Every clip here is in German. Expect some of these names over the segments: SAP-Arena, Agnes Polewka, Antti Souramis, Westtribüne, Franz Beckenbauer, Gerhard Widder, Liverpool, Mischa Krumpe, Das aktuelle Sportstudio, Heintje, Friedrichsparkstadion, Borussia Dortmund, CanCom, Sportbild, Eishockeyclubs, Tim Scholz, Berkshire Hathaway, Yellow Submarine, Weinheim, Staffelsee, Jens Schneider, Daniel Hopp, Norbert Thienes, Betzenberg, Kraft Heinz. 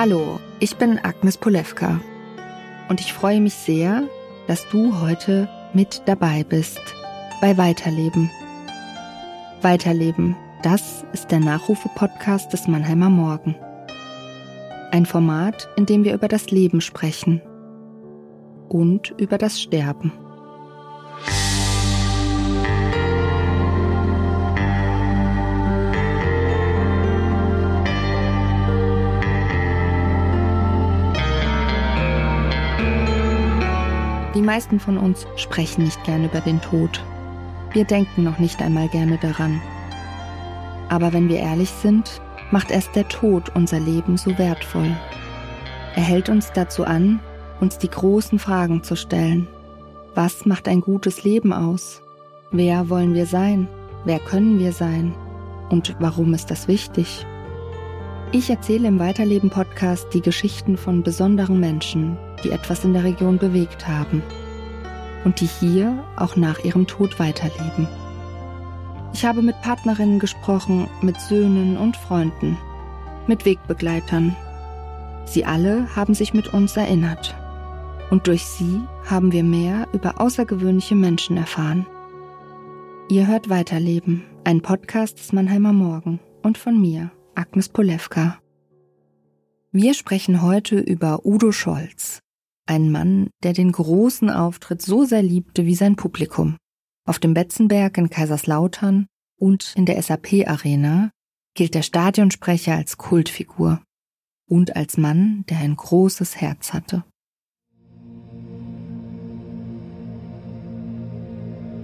Hallo, ich bin Agnes Polewka und ich freue mich sehr, dass du heute mit dabei bist bei Weiterleben. Weiterleben, das ist der Nachrufe-Podcast des Mannheimer Morgen. Ein Format, in dem wir über das Leben sprechen und über das Sterben. Die meisten von uns sprechen nicht gerne über den Tod. Wir denken noch nicht einmal gerne daran. Aber wenn wir ehrlich sind, macht erst der Tod unser Leben so wertvoll. Er hält uns dazu an, uns die großen Fragen zu stellen. Was macht ein gutes Leben aus? Wer wollen wir sein? Wer können wir sein? Und warum ist das wichtig? Ich erzähle im Weiterleben-Podcast die Geschichten von besonderen Menschen, die etwas in der Region bewegt haben und die hier auch nach ihrem Tod weiterleben. Ich habe mit Partnerinnen gesprochen, mit Söhnen und Freunden, mit Wegbegleitern. Sie alle haben sich mit uns erinnert und durch sie haben wir mehr über außergewöhnliche Menschen erfahren. Ihr hört Weiterleben, ein Podcast des Mannheimer Morgen und von mir, Agnes Polewka. Wir sprechen heute über Udo Scholz, einen Mann, der den großen Auftritt so sehr liebte wie sein Publikum. Auf dem Betzenberg in Kaiserslautern und in der SAP-Arena gilt der Stadionsprecher als Kultfigur und als Mann, der ein großes Herz hatte.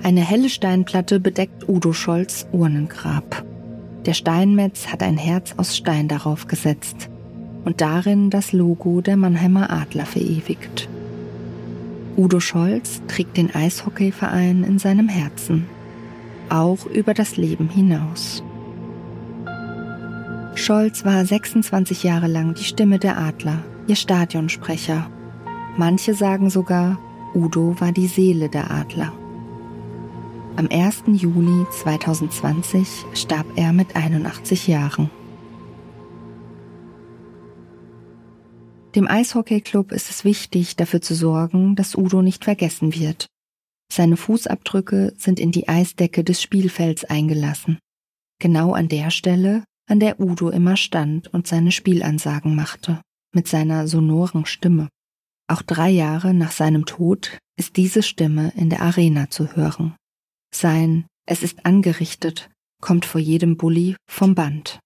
Eine helle Steinplatte bedeckt Udo Scholz' Urnengrab. Der Steinmetz hat ein Herz aus Stein darauf gesetzt und darin das Logo der Mannheimer Adler verewigt. Udo Scholz trägt den Eishockeyverein in seinem Herzen, auch über das Leben hinaus. Scholz war 26 Jahre lang die Stimme der Adler, ihr Stadionsprecher. Manche sagen sogar, Udo war die Seele der Adler. Am 1. Juli 2020 starb er mit 81 Jahren. Dem Eishockeyclub ist es wichtig, dafür zu sorgen, dass Udo nicht vergessen wird. Seine Fußabdrücke sind in die Eisdecke des Spielfelds eingelassen. Genau an der Stelle, an der Udo immer stand und seine Spielansagen machte, mit seiner sonoren Stimme. Auch 3 Jahre nach seinem Tod ist diese Stimme in der Arena zu hören. Sein "Es ist angerichtet" kommt vor jedem Bulli vom Band.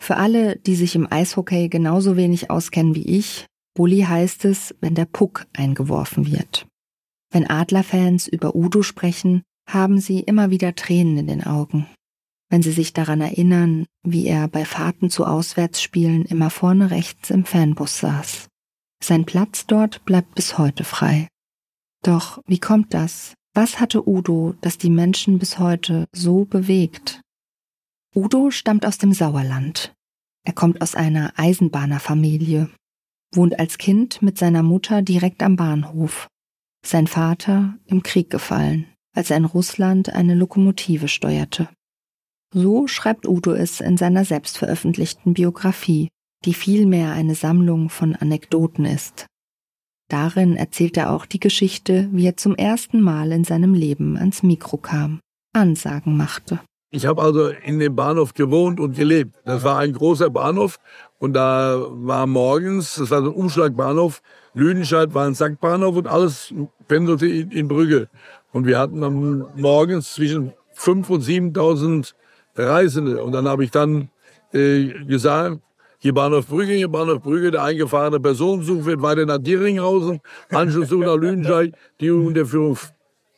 Für alle, die sich im Eishockey genauso wenig auskennen wie ich, Bulli heißt es, wenn der Puck eingeworfen wird. Wenn Adlerfans über Udo sprechen, haben sie immer wieder Tränen in den Augen. Wenn sie sich daran erinnern, wie er bei Fahrten zu Auswärtsspielen immer vorne rechts im Fanbus saß. Sein Platz dort bleibt bis heute frei. Doch wie kommt das? Was hatte Udo, das die Menschen bis heute so bewegt? Udo stammt aus dem Sauerland. Er kommt aus einer Eisenbahnerfamilie, wohnt als Kind mit seiner Mutter direkt am Bahnhof. Sein Vater im Krieg gefallen, als er in Russland eine Lokomotive steuerte. So schreibt Udo es in seiner selbst veröffentlichten Biografie, die vielmehr eine Sammlung von Anekdoten ist. Darin erzählt er auch die Geschichte, wie er zum ersten Mal in seinem Leben ans Mikro kam, Ansagen machte. Ich habe also in dem Bahnhof gewohnt und gelebt. Das war ein großer Bahnhof und da war morgens, das war so ein Umschlagbahnhof, Lüdenscheid war ein Sackbahnhof und alles pendelte in Brügge. Und wir hatten dann morgens zwischen 5.000 und 7.000 Reisende. Und dann habe ich dann gesagt, hier Bahnhof Brügge, der eingefahrene Personenzug wird weiter nach Dieringhausen, Anschlusszug nach Lüdenscheid, die Jugendführung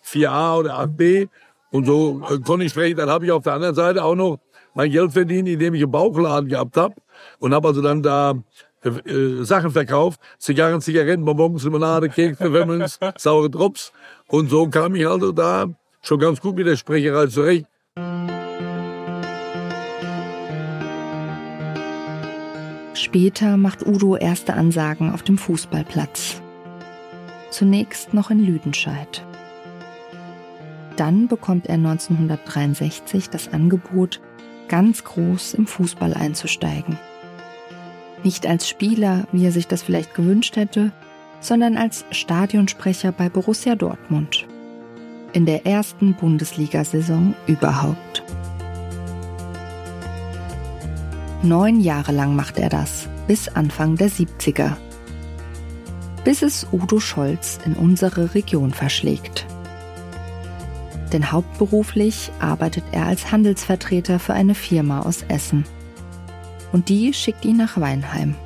4a oder 8b. Und so konnte ich sprechen. Dann habe ich auf der anderen Seite auch noch mein Geld verdient, indem ich einen Bauchladen gehabt habe. Und habe also dann da Sachen verkauft. Zigarren, Zigaretten, Bonbons, Limonade, Kekse, Wemmels, saure Drops. Und so kam ich also da schon ganz gut mit der Sprecherei zurecht. Später macht Udo erste Ansagen auf dem Fußballplatz. Zunächst noch in Lüdenscheid. Dann bekommt er 1963 das Angebot, ganz groß im Fußball einzusteigen. Nicht als Spieler, wie er sich das vielleicht gewünscht hätte, sondern als Stadionsprecher bei Borussia Dortmund. In der ersten Bundesliga-Saison überhaupt. 9 Jahre lang macht er das, bis Anfang der 70er. Bis es Udo Scholz in unsere Region verschlägt. Denn hauptberuflich arbeitet er als Handelsvertreter für eine Firma aus Essen. Und die schickt ihn nach Weinheim.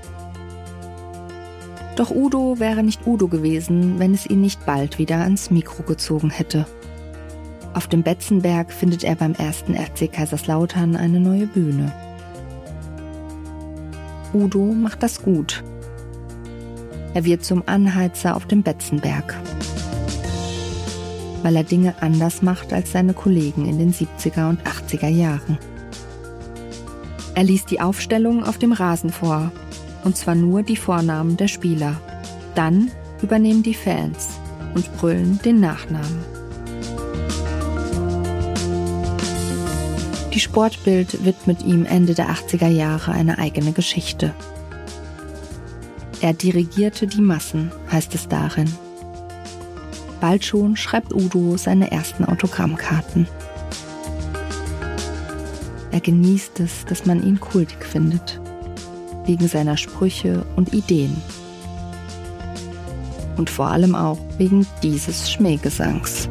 Doch Udo wäre nicht Udo gewesen, wenn es ihn nicht bald wieder ans Mikro gezogen hätte. Auf dem Betzenberg findet er beim 1. FC Kaiserslautern eine neue Bühne. Udo macht das gut. Er wird zum Anheizer auf dem Betzenberg. Weil er Dinge anders macht als seine Kollegen in den 70er und 80er Jahren. Er liest die Aufstellung auf dem Rasen vor, und zwar nur die Vornamen der Spieler. Dann übernehmen die Fans und brüllen den Nachnamen. Die Sportbild widmet ihm Ende der 80er Jahre eine eigene Geschichte. Er dirigierte die Massen, heißt es darin. Bald schon schreibt Udo seine ersten Autogrammkarten. Er genießt es, dass man ihn kultig findet. Wegen seiner Sprüche und Ideen. Und vor allem auch wegen dieses Schmähgesangs.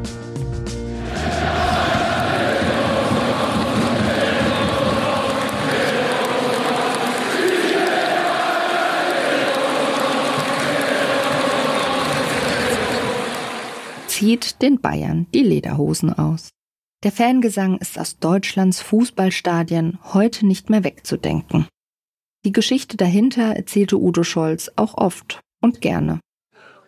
Zieht den Bayern die Lederhosen aus. Der Fangesang ist aus Deutschlands Fußballstadien heute nicht mehr wegzudenken. Die Geschichte dahinter erzählte Udo Scholz auch oft und gerne.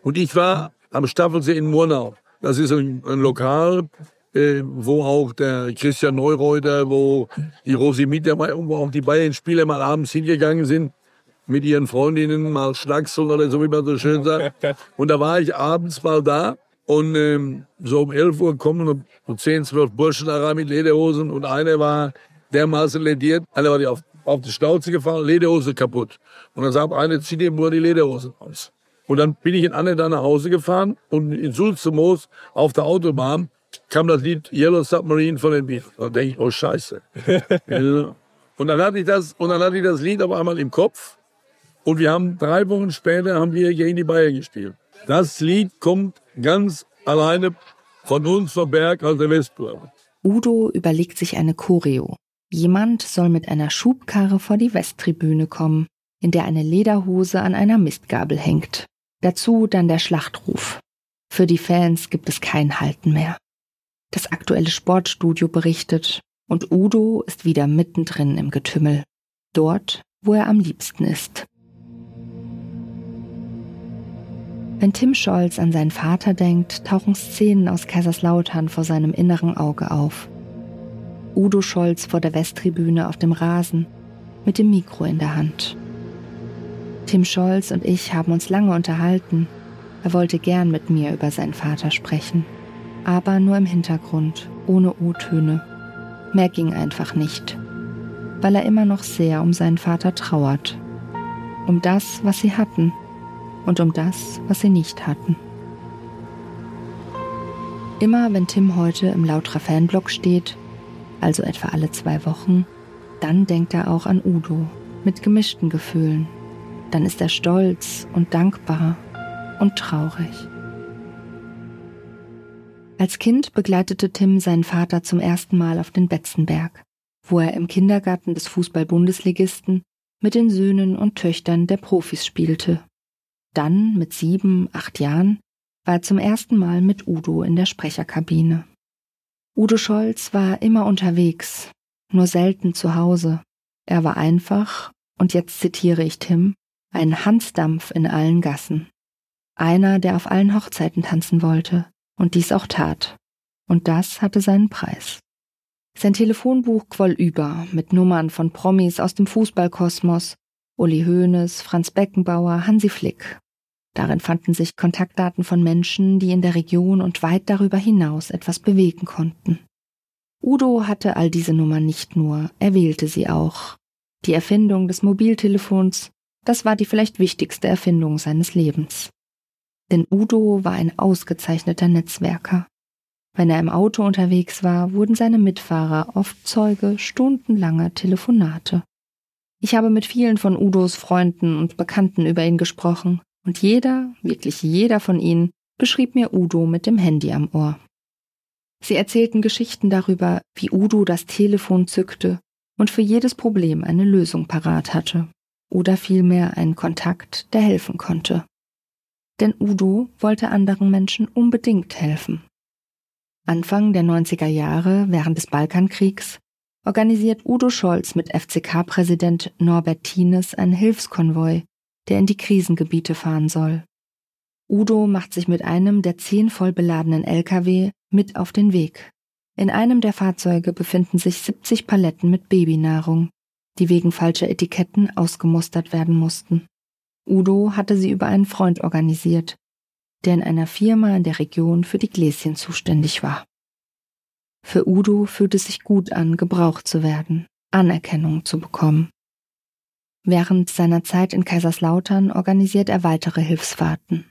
Und ich war am Staffelsee in Murnau. Das ist ein Lokal, wo auch der Christian Neureuther, wo die Rosi Mittermeier und wo auch die Bayern-Spieler mal abends hingegangen sind. Mit ihren Freundinnen mal schnackseln oder so, wie man so schön sagt. Und da war ich abends mal da. Und so um 11 Uhr kommen so 10, 12 Burschen da rein mit Lederhosen. Und einer war dermaßen lediert, einer war auf die Schnauze gefallen, Lederhose kaputt. Und dann sagt einer, zieht ihm nur die Lederhosen aus. Und dann bin ich in Anne da nach Hause gefahren. Und in Sulzemoos auf der Autobahn kam das Lied Yellow Submarine von den Beatles. Da denke ich, oh Scheiße. Und dann hatte ich das Lied auf einmal im Kopf. Und wir haben 3 Wochen später gegen die Bayern gespielt. Das Lied kommt ganz alleine von uns vom Berg aus der Westkurve. Udo überlegt sich eine Choreo. Jemand soll mit einer Schubkarre vor die Westtribüne kommen, in der eine Lederhose an einer Mistgabel hängt. Dazu dann der Schlachtruf. Für die Fans gibt es kein Halten mehr. Das aktuelle Sportstudio berichtet und Udo ist wieder mittendrin im Getümmel. Dort, wo er am liebsten ist. Wenn Tim Scholz an seinen Vater denkt, tauchen Szenen aus Kaiserslautern vor seinem inneren Auge auf. Udo Scholz vor der Westtribüne auf dem Rasen, mit dem Mikro in der Hand. Tim Scholz und ich haben uns lange unterhalten. Er wollte gern mit mir über seinen Vater sprechen. Aber nur im Hintergrund, ohne O-Töne. Mehr ging einfach nicht. Weil er immer noch sehr um seinen Vater trauert. Um das, was sie hatten. Und um das, was sie nicht hatten. Immer wenn Tim heute im Lauterer Fanblock steht, also etwa alle 2 Wochen, dann denkt er auch an Udo, mit gemischten Gefühlen. Dann ist er stolz und dankbar und traurig. Als Kind begleitete Tim seinen Vater zum ersten Mal auf den Betzenberg, wo er im Kindergarten des Fußball-Bundesligisten mit den Söhnen und Töchtern der Profis spielte. Dann, mit 7, 8 Jahren, war er zum ersten Mal mit Udo in der Sprecherkabine. Udo Scholz war immer unterwegs, nur selten zu Hause. Er war einfach, und jetzt zitiere ich Tim, ein Hansdampf in allen Gassen. Einer, der auf allen Hochzeiten tanzen wollte und dies auch tat. Und das hatte seinen Preis. Sein Telefonbuch quoll über mit Nummern von Promis aus dem Fußballkosmos, Uli Hoeneß, Franz Beckenbauer, Hansi Flick. Darin fanden sich Kontaktdaten von Menschen, die in der Region und weit darüber hinaus etwas bewegen konnten. Udo hatte all diese Nummern nicht nur, er wählte sie auch. Die Erfindung des Mobiltelefons Das war die vielleicht wichtigste Erfindung seines Lebens. Denn Udo war ein ausgezeichneter Netzwerker. Wenn er im Auto unterwegs war, wurden seine Mitfahrer oft Zeuge stundenlanger Telefonate. Ich habe mit vielen von Udos Freunden und Bekannten über ihn gesprochen und jeder, wirklich jeder von ihnen, beschrieb mir Udo mit dem Handy am Ohr. Sie erzählten Geschichten darüber, wie Udo das Telefon zückte und für jedes Problem eine Lösung parat hatte oder vielmehr einen Kontakt, der helfen konnte. Denn Udo wollte anderen Menschen unbedingt helfen. Anfang der 90er Jahre, während des Balkankriegs, organisiert Udo Scholz mit FCK-Präsident Norbert Thienes einen Hilfskonvoi, der in die Krisengebiete fahren soll. Udo macht sich mit einem der 10 voll beladenen LKW mit auf den Weg. In einem der Fahrzeuge befinden sich 70 Paletten mit Babynahrung, die wegen falscher Etiketten ausgemustert werden mussten. Udo hatte sie über einen Freund organisiert, der in einer Firma in der Region für die Gläschen zuständig war. Für Udo fühlt es sich gut an, gebraucht zu werden, Anerkennung zu bekommen. Während seiner Zeit in Kaiserslautern organisiert er weitere Hilfsfahrten.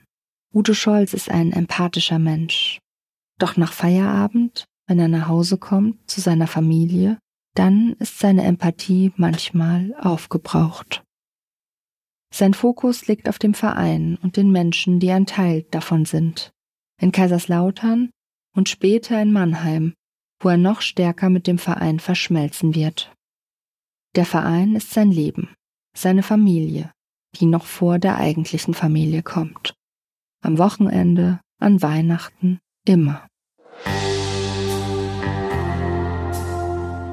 Udo Scholz ist ein empathischer Mensch. Doch nach Feierabend, wenn er nach Hause kommt, zu seiner Familie, dann ist seine Empathie manchmal aufgebraucht. Sein Fokus liegt auf dem Verein und den Menschen, die ein Teil davon sind. In Kaiserslautern und später in Mannheim, wo er noch stärker mit dem Verein verschmelzen wird. Der Verein ist sein Leben, seine Familie, die noch vor der eigentlichen Familie kommt. Am Wochenende, an Weihnachten, immer.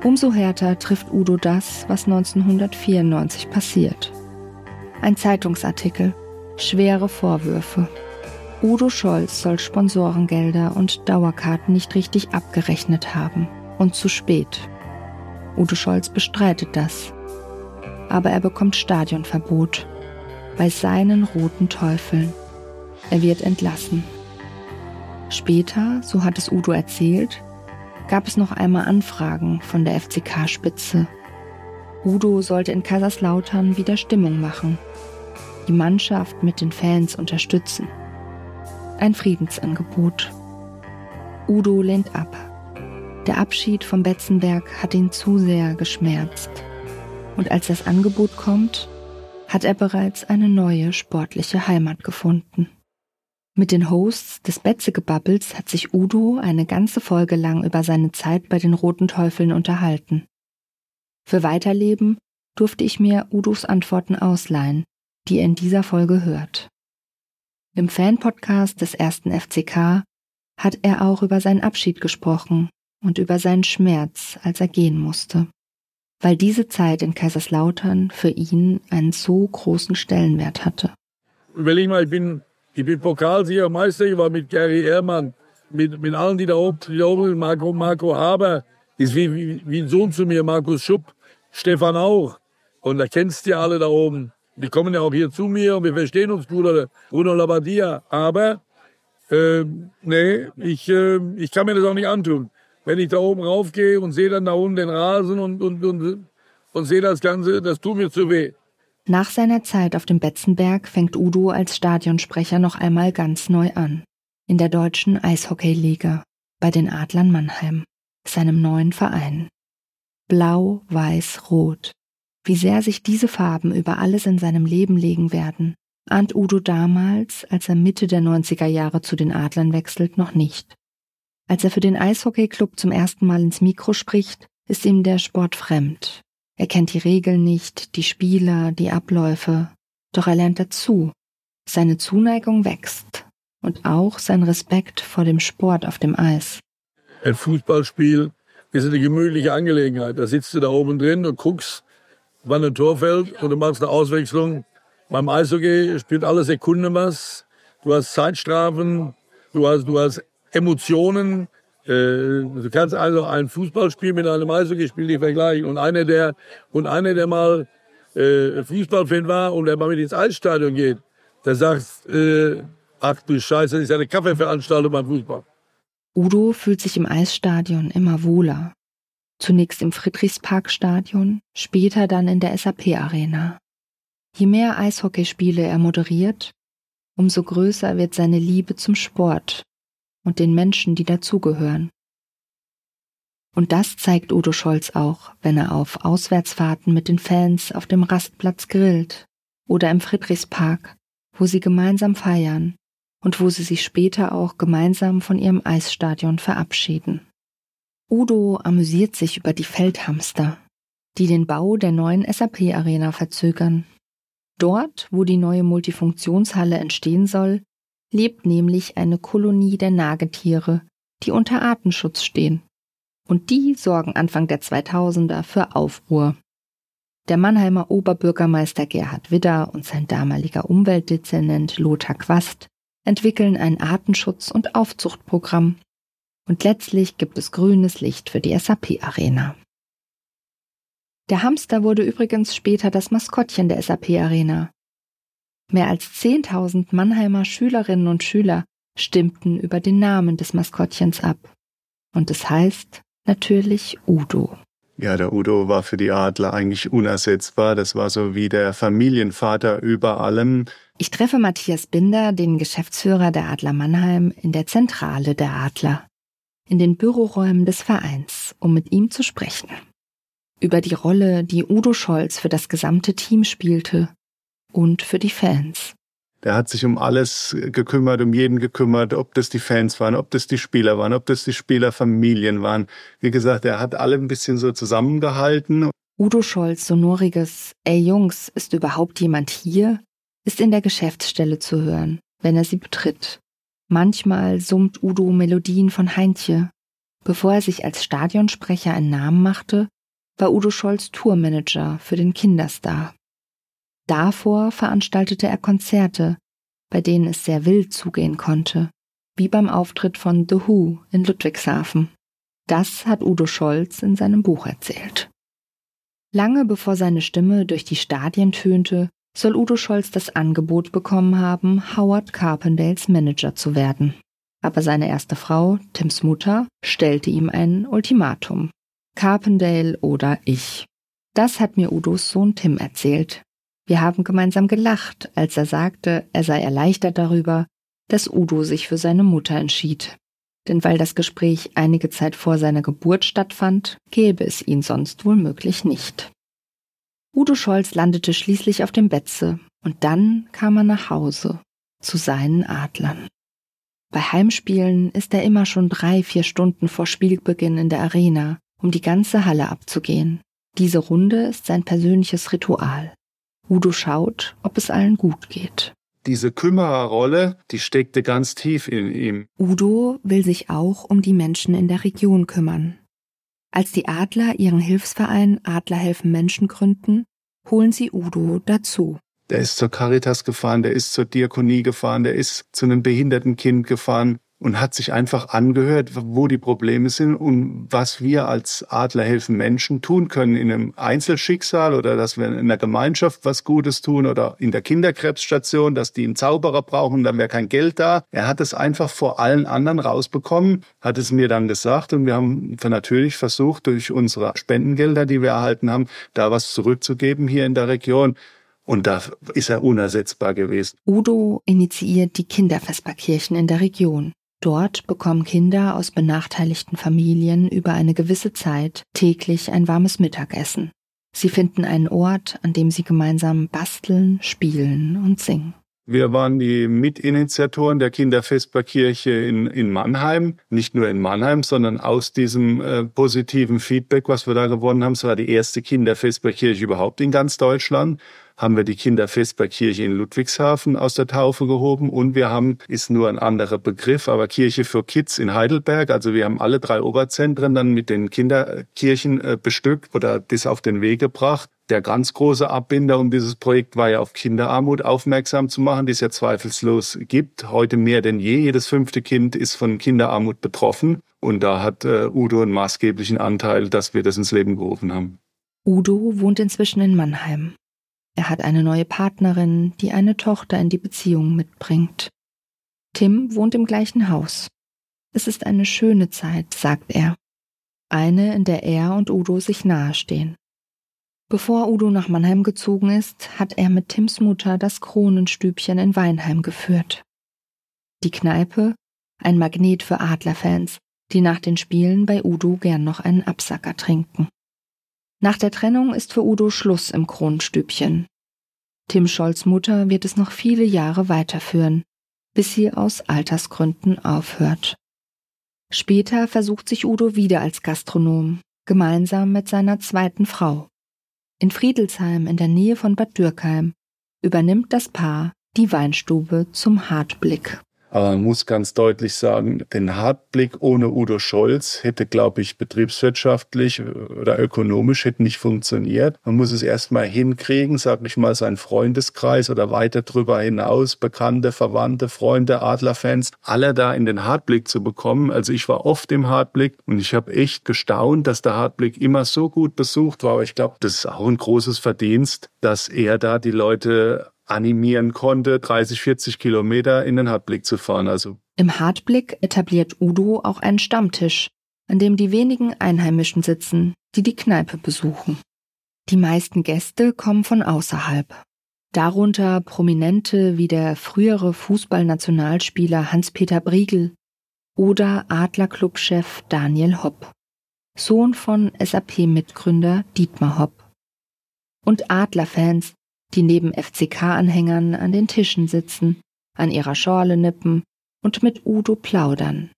Umso härter trifft Udo das, was 1994 passiert. Ein Zeitungsartikel, schwere Vorwürfe. Udo Scholz soll Sponsorengelder und Dauerkarten nicht richtig abgerechnet haben und zu spät. Udo Scholz bestreitet das, aber er bekommt Stadionverbot bei seinen roten Teufeln. Er wird entlassen. Später, so hat es Udo erzählt, gab es noch einmal Anfragen von der FCK-Spitze. Udo sollte in Kaiserslautern wieder Stimmung machen, die Mannschaft mit den Fans unterstützen. Ein Friedensangebot. Udo lehnt ab. Der Abschied vom Betzenberg hat ihn zu sehr geschmerzt. Und als das Angebot kommt, hat er bereits eine neue sportliche Heimat gefunden. Mit den Hosts des BetzeGebabbels hat sich Udo eine ganze Folge lang über seine Zeit bei den Roten Teufeln unterhalten. Für Weiterleben durfte ich mir Udos Antworten ausleihen, die ihr in dieser Folge hört. Im Fan-Podcast des 1. FCK hat er auch über seinen Abschied gesprochen und über seinen Schmerz, als er gehen musste, weil diese Zeit in Kaiserslautern für ihn einen so großen Stellenwert hatte. Überleg mal, ich bin Pokalsieger, Meister, ich war mit Gary Ehrmann, mit allen, die da oben sind, Marco Haber, ist wie ein Sohn zu mir, Markus Schupp, Stefan auch. Und da kennst du ja alle da oben. Die kommen ja auch hier zu mir und wir verstehen uns gut, oder Bruno Labbadia. Aber ich kann mir das auch nicht antun. Wenn ich da oben raufgehe und sehe dann da oben den Rasen und sehe das Ganze, das tut mir zu weh. Nach seiner Zeit auf dem Betzenberg fängt Udo als Stadionsprecher noch einmal ganz neu an. In der deutschen Eishockeyliga, bei den Adlern Mannheim, seinem neuen Verein. Blau, Weiß, Rot. Wie sehr sich diese Farben über alles in seinem Leben legen werden, ahnt Udo damals, als er Mitte der 90er Jahre zu den Adlern wechselt, noch nicht. Als er für den Eishockeyclub zum ersten Mal ins Mikro spricht, ist ihm der Sport fremd. Er kennt die Regeln nicht, die Spieler, die Abläufe. Doch er lernt dazu. Seine Zuneigung wächst. Und auch sein Respekt vor dem Sport auf dem Eis. Ein Fußballspiel ist eine gemütliche Angelegenheit. Da sitzt du da oben drin und guckst, wann ein Tor fällt, und du machst eine Auswechslung. Beim Eishockey spielt alle Sekunde was. Du hast Zeitstrafen, du hast Emotionen. Du kannst also ein Fußballspiel mit einem Eishockeyspiel nicht vergleichen. Und einer, der mal Fußballfan war und der mal mit ins Eisstadion geht, der sagt, ach du Scheiße, das ist eine Kaffeeveranstaltung beim Fußball. Udo fühlt sich im Eisstadion immer wohler. Zunächst im Friedrichsparkstadion, später dann in der SAP-Arena. Je mehr Eishockeyspiele er moderiert, umso größer wird seine Liebe zum Sport und den Menschen, die dazugehören. Und das zeigt Udo Scholz auch, wenn er auf Auswärtsfahrten mit den Fans auf dem Rastplatz grillt oder im Friedrichspark, wo sie gemeinsam feiern und wo sie sich später auch gemeinsam von ihrem Eisstadion verabschieden. Udo amüsiert sich über die Feldhamster, die den Bau der neuen SAP-Arena verzögern. Dort, wo die neue Multifunktionshalle entstehen soll, lebt nämlich eine Kolonie der Nagetiere, die unter Artenschutz stehen. Und die sorgen Anfang der 2000er für Aufruhr. Der Mannheimer Oberbürgermeister Gerhard Widder und sein damaliger Umweltdezernent Lothar Quast entwickeln ein Artenschutz- und Aufzuchtprogramm. Und letztlich gibt es grünes Licht für die SAP-Arena. Der Hamster wurde übrigens später das Maskottchen der SAP-Arena. Mehr als 10.000 Mannheimer Schülerinnen und Schüler stimmten über den Namen des Maskottchens ab. Und es heißt natürlich Udo. Ja, der Udo war für die Adler eigentlich unersetzbar. Das war so wie der Familienvater über allem. Ich treffe Matthias Binder, den Geschäftsführer der Adler Mannheim, in der Zentrale der Adler, in den Büroräumen des Vereins, um mit ihm zu sprechen. Über die Rolle, die Udo Scholz für das gesamte Team spielte und für die Fans. Der hat sich um alles gekümmert, um jeden gekümmert, ob das die Fans waren, ob das die Spieler waren, ob das die Spielerfamilien waren. Wie gesagt, er hat alle ein bisschen so zusammengehalten. Udo Scholz' sonoriges „Ey Jungs, ist überhaupt jemand hier?" ist in der Geschäftsstelle zu hören, wenn er sie betritt. Manchmal summt Udo Melodien von Heintje. Bevor er sich als Stadionsprecher einen Namen machte, war Udo Scholz Tourmanager für den Kinderstar. Davor veranstaltete er Konzerte, bei denen es sehr wild zugehen konnte, wie beim Auftritt von The Who in Ludwigshafen. Das hat Udo Scholz in seinem Buch erzählt. Lange bevor seine Stimme durch die Stadien tönte, soll Udo Scholz das Angebot bekommen haben, Howard Carpendales Manager zu werden. Aber seine erste Frau, Tims Mutter, stellte ihm ein Ultimatum. Carpendale oder ich. Das hat mir Udos Sohn Tim erzählt. Wir haben gemeinsam gelacht, als er sagte, er sei erleichtert darüber, dass Udo sich für seine Mutter entschied. Denn weil das Gespräch einige Zeit vor seiner Geburt stattfand, gäbe es ihn sonst womöglich nicht. Udo Scholz landete schließlich auf dem Betze und dann kam er nach Hause, zu seinen Adlern. Bei Heimspielen ist er immer schon 3-4 Stunden vor Spielbeginn in der Arena, um die ganze Halle abzugehen. Diese Runde ist sein persönliches Ritual. Udo schaut, ob es allen gut geht. Diese Kümmererrolle, die steckte ganz tief in ihm. Udo will sich auch um die Menschen in der Region kümmern. Als die Adler ihren Hilfsverein Adler helfen Menschen gründen, holen sie Udo dazu. Der ist zur Caritas gefahren, der ist zur Diakonie gefahren, der ist zu einem behinderten Kind gefahren und hat sich einfach angehört, wo die Probleme sind und was wir als Adler helfen Menschen tun können in einem Einzelschicksal oder dass wir in der Gemeinschaft was Gutes tun oder in der Kinderkrebsstation, dass die einen Zauberer brauchen, dann wäre kein Geld da. Er hat es einfach vor allen anderen rausbekommen, hat es mir dann gesagt und wir haben natürlich versucht, durch unsere Spendengelder, die wir erhalten haben, da was zurückzugeben hier in der Region. Und da ist er unersetzbar gewesen. Udo initiiert die Kinderfestbergkirchen in der Region. Dort bekommen Kinder aus benachteiligten Familien über eine gewisse Zeit täglich ein warmes Mittagessen. Sie finden einen Ort, an dem sie gemeinsam basteln, spielen und singen. Wir waren die Mitinitiatoren der Kinderfestbergkirche in Mannheim. Nicht nur in Mannheim, sondern aus diesem positiven Feedback, was wir da gewonnen haben, es war die erste Kinderfestbergkirche überhaupt in ganz Deutschland, haben wir die Kinderfestbergkirche in Ludwigshafen aus der Taufe gehoben und wir haben, ist nur ein anderer Begriff, aber Kirche für Kids in Heidelberg, also wir haben alle 3 Oberzentren dann mit den Kinderkirchen bestückt oder das auf den Weg gebracht. Der ganz große Abbinder um dieses Projekt war ja auf Kinderarmut aufmerksam zu machen, die es ja zweifellos gibt. Heute mehr denn je, jedes 5. Kind ist von Kinderarmut betroffen und da hat Udo einen maßgeblichen Anteil, dass wir das ins Leben gerufen haben. Udo wohnt inzwischen in Mannheim. Er hat eine neue Partnerin, die eine Tochter in die Beziehung mitbringt. Tim wohnt im gleichen Haus. Es ist eine schöne Zeit, sagt er. Eine, in der er und Udo sich nahestehen. Bevor Udo nach Mannheim gezogen ist, hat er mit Tims Mutter das Kronenstübchen in Weinheim geführt. Die Kneipe, ein Magnet für Adlerfans, die nach den Spielen bei Udo gern noch einen Absacker trinken. Nach der Trennung ist für Udo Schluss im Kronenstübchen. Tim Scholz' Mutter wird es noch viele Jahre weiterführen, bis sie aus Altersgründen aufhört. Später versucht sich Udo wieder als Gastronom, gemeinsam mit seiner zweiten Frau. In Friedelsheim in der Nähe von Bad Dürkheim übernimmt das Paar die Weinstube zum Hartblick. Aber man muss ganz deutlich sagen, den Hartblick ohne Udo Scholz hätte, glaube ich, betriebswirtschaftlich oder ökonomisch hätte nicht funktioniert. Man muss es erstmal hinkriegen, sage ich mal, seinen Freundeskreis oder weiter drüber hinaus, Bekannte, Verwandte, Freunde, Adlerfans, alle da in den Hartblick zu bekommen. Also ich war oft im Hartblick und ich habe echt gestaunt, dass der Hartblick immer so gut besucht war. Aber ich glaube, das ist auch ein großes Verdienst, dass er da die Leute animieren konnte, 30, 40 Kilometer in den Hartblick zu fahren. Also im Hartblick etabliert Udo auch einen Stammtisch, an dem die wenigen Einheimischen sitzen, die die Kneipe besuchen. Die meisten Gäste kommen von außerhalb. Darunter Prominente wie der frühere Fußballnationalspieler Hans-Peter Briegel oder Adlerclub-Chef Daniel Hopp, Sohn von SAP-Mitgründer Dietmar Hopp. Und Adlerfans, die neben FCK-Anhängern an den Tischen sitzen, an ihrer Schorle nippen und mit Udo plaudern,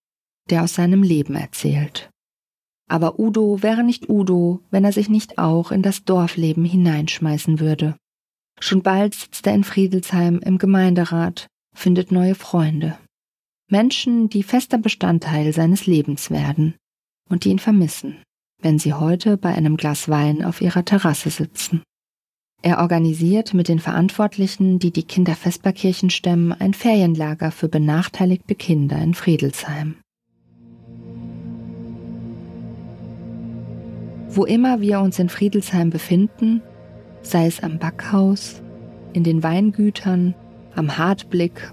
der aus seinem Leben erzählt. Aber Udo wäre nicht Udo, wenn er sich nicht auch in das Dorfleben hineinschmeißen würde. Schon bald sitzt er in Friedelsheim im Gemeinderat, findet neue Freunde. Menschen, die fester Bestandteil seines Lebens werden und die ihn vermissen, wenn sie heute bei einem Glas Wein auf ihrer Terrasse sitzen. Er organisiert mit den Verantwortlichen, die die Kinderfestbergkirchen stemmen, ein Ferienlager für benachteiligte Kinder in Friedelsheim. Wo immer wir uns in Friedelsheim befinden, sei es am Backhaus, in den Weingütern, am Hartblick,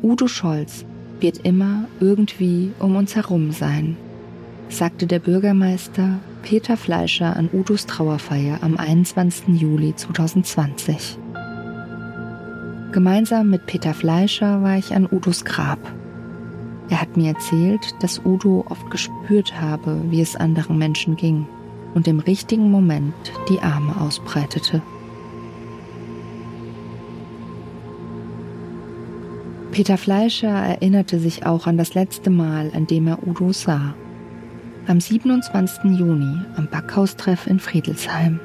Udo Scholz wird immer irgendwie um uns herum sein, sagte der Bürgermeister Peter Fleischer an Udos Trauerfeier am 21. Juli 2020. Gemeinsam mit Peter Fleischer war ich an Udos Grab. Er hat mir erzählt, dass Udo oft gespürt habe, wie es anderen Menschen ging und im richtigen Moment die Arme ausbreitete. Peter Fleischer erinnerte sich auch an das letzte Mal, an dem er Udo sah. Am 27. Juni am Backhaustreff in Friedelsheim.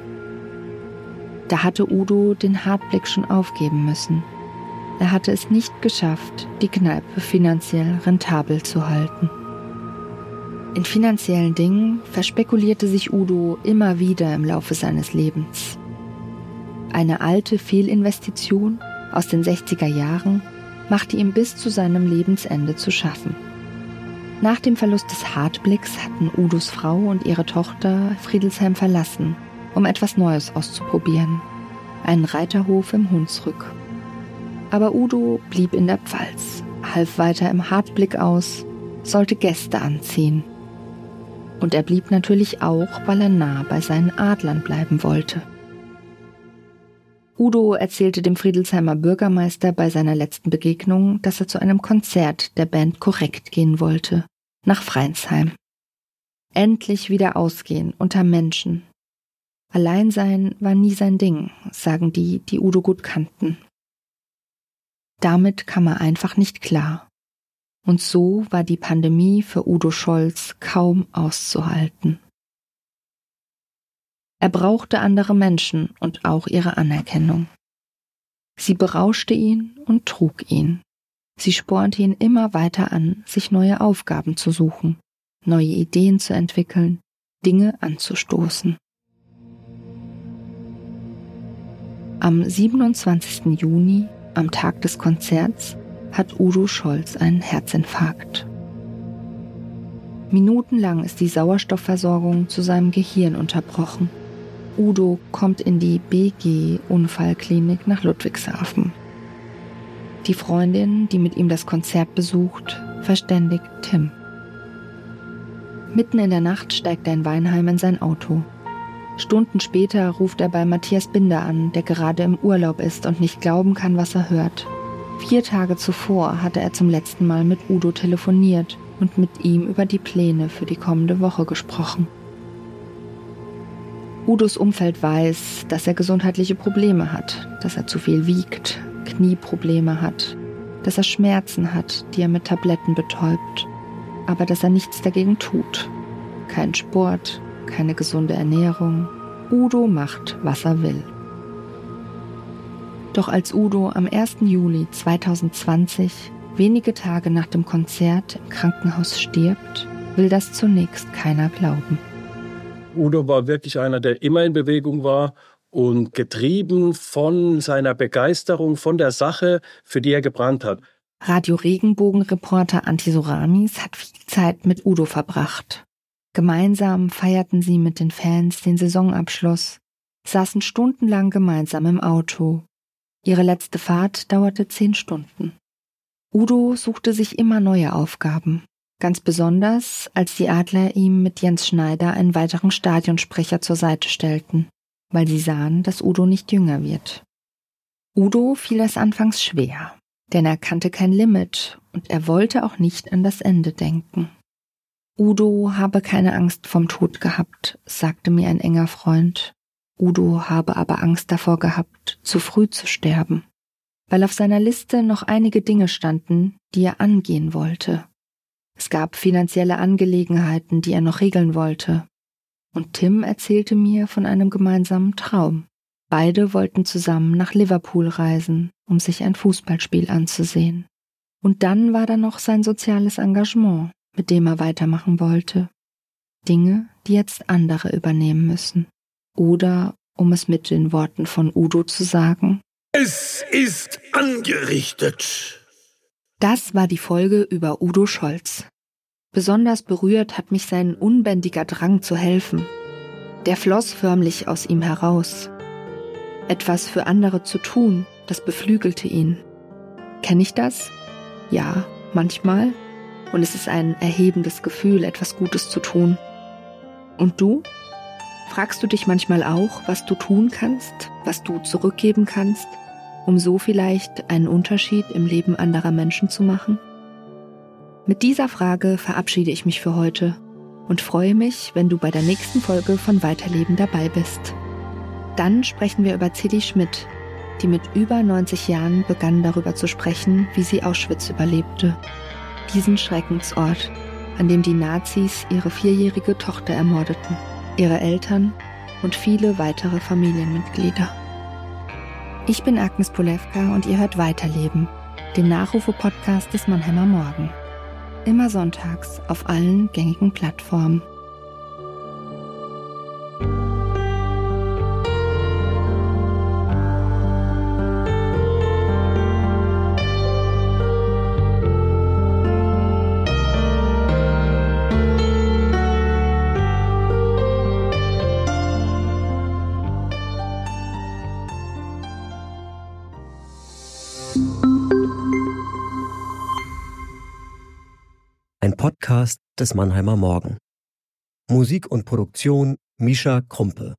Da hatte Udo den Hartblick schon aufgeben müssen. Er hatte es nicht geschafft, die Kneipe finanziell rentabel zu halten. In finanziellen Dingen verspekulierte sich Udo immer wieder im Laufe seines Lebens. Eine alte Fehlinvestition aus den 60er Jahren machte ihm bis zu seinem Lebensende zu schaffen. Nach dem Verlust des Hartblicks hatten Udos Frau und ihre Tochter Friedelsheim verlassen, um etwas Neues auszuprobieren. Einen Reiterhof im Hunsrück. Aber Udo blieb in der Pfalz, half weiter im Hartblick aus, sollte Gäste anziehen. Und er blieb natürlich auch, weil er nah bei seinen Adlern bleiben wollte. Udo erzählte dem Friedelsheimer Bürgermeister bei seiner letzten Begegnung, dass er zu einem Konzert der Band Korrekt gehen wollte, nach Freinsheim. Endlich wieder ausgehen, unter Menschen. Alleinsein war nie sein Ding, sagen die, die Udo gut kannten. Damit kam er einfach nicht klar. Und so war die Pandemie für Udo Scholz kaum auszuhalten. Er brauchte andere Menschen und auch ihre Anerkennung. Sie berauschte ihn und trug ihn. Sie spornte ihn immer weiter an, sich neue Aufgaben zu suchen, neue Ideen zu entwickeln, Dinge anzustoßen. Am 27. Juni, am Tag des Konzerts, hat Udo Scholz einen Herzinfarkt. Minutenlang ist die Sauerstoffversorgung zu seinem Gehirn unterbrochen. Udo kommt in die BG-Unfallklinik nach Ludwigshafen. Die Freundin, die mit ihm das Konzert besucht, verständigt Tim. Mitten in der Nacht steigt ein Weinheim in sein Auto, Stunden später ruft er bei Matthias Binder an, der gerade im Urlaub ist und nicht glauben kann, was er hört. 4 Tage zuvor hatte er zum letzten Mal mit Udo telefoniert und mit ihm über die Pläne für die kommende Woche gesprochen. Udos Umfeld weiß, dass er gesundheitliche Probleme hat, dass er zu viel wiegt, Knieprobleme hat, dass er Schmerzen hat, die er mit Tabletten betäubt, aber dass er nichts dagegen tut. Kein Sport, keine gesunde Ernährung. Udo macht, was er will. Doch als Udo am 1. Juli 2020, wenige Tage nach dem Konzert, im Krankenhaus stirbt, will das zunächst keiner glauben. Udo war wirklich einer, der immer in Bewegung war und getrieben von seiner Begeisterung, von der Sache, für die er gebrannt hat. Radio Regenbogen-Reporter Antti Souramis hat viel Zeit mit Udo verbracht. Gemeinsam feierten sie mit den Fans den Saisonabschluss, saßen stundenlang gemeinsam im Auto. Ihre letzte Fahrt dauerte 10 Stunden. Udo suchte sich immer neue Aufgaben. Ganz besonders, als die Adler ihm mit Jens Schneider einen weiteren Stadionsprecher zur Seite stellten, weil sie sahen, dass Udo nicht jünger wird. Udo fiel das anfangs schwer, denn er kannte kein Limit und er wollte auch nicht an das Ende denken. Udo habe keine Angst vom Tod gehabt, sagte mir ein enger Freund. Udo habe aber Angst davor gehabt, zu früh zu sterben, weil auf seiner Liste noch einige Dinge standen, die er angehen wollte. Es gab finanzielle Angelegenheiten, die er noch regeln wollte. Und Tim erzählte mir von einem gemeinsamen Traum. Beide wollten zusammen nach Liverpool reisen, um sich ein Fußballspiel anzusehen. Und dann war da noch sein soziales Engagement, mit dem er weitermachen wollte. Dinge, die jetzt andere übernehmen müssen. Oder, um es mit den Worten von Udo zu sagen, es ist angerichtet. Das war die Folge über Udo Scholz. Besonders berührt hat mich sein unbändiger Drang zu helfen. Der floss förmlich aus ihm heraus. Etwas für andere zu tun, das beflügelte ihn. Kenne ich das? Ja, manchmal. Und es ist ein erhebendes Gefühl, etwas Gutes zu tun. Und du? Fragst du dich manchmal auch, was du tun kannst, was du zurückgeben kannst? Um so vielleicht einen Unterschied im Leben anderer Menschen zu machen? Mit dieser Frage verabschiede ich mich für heute und freue mich, wenn du bei der nächsten Folge von Weiterleben dabei bist. Dann sprechen wir über Cedi Schmidt, die mit über 90 Jahren begann, darüber zu sprechen, wie sie Auschwitz überlebte. Diesen Schreckensort, an dem die Nazis ihre 4-jährige Tochter ermordeten, ihre Eltern und viele weitere Familienmitglieder. Ich bin Agnes Polewka und ihr hört Weiterleben, den Nachrufe-Podcast des Mannheimer Morgen. Immer sonntags auf allen gängigen Plattformen. Podcast des Mannheimer Morgen. Musik und Produktion Mischa Krumpe.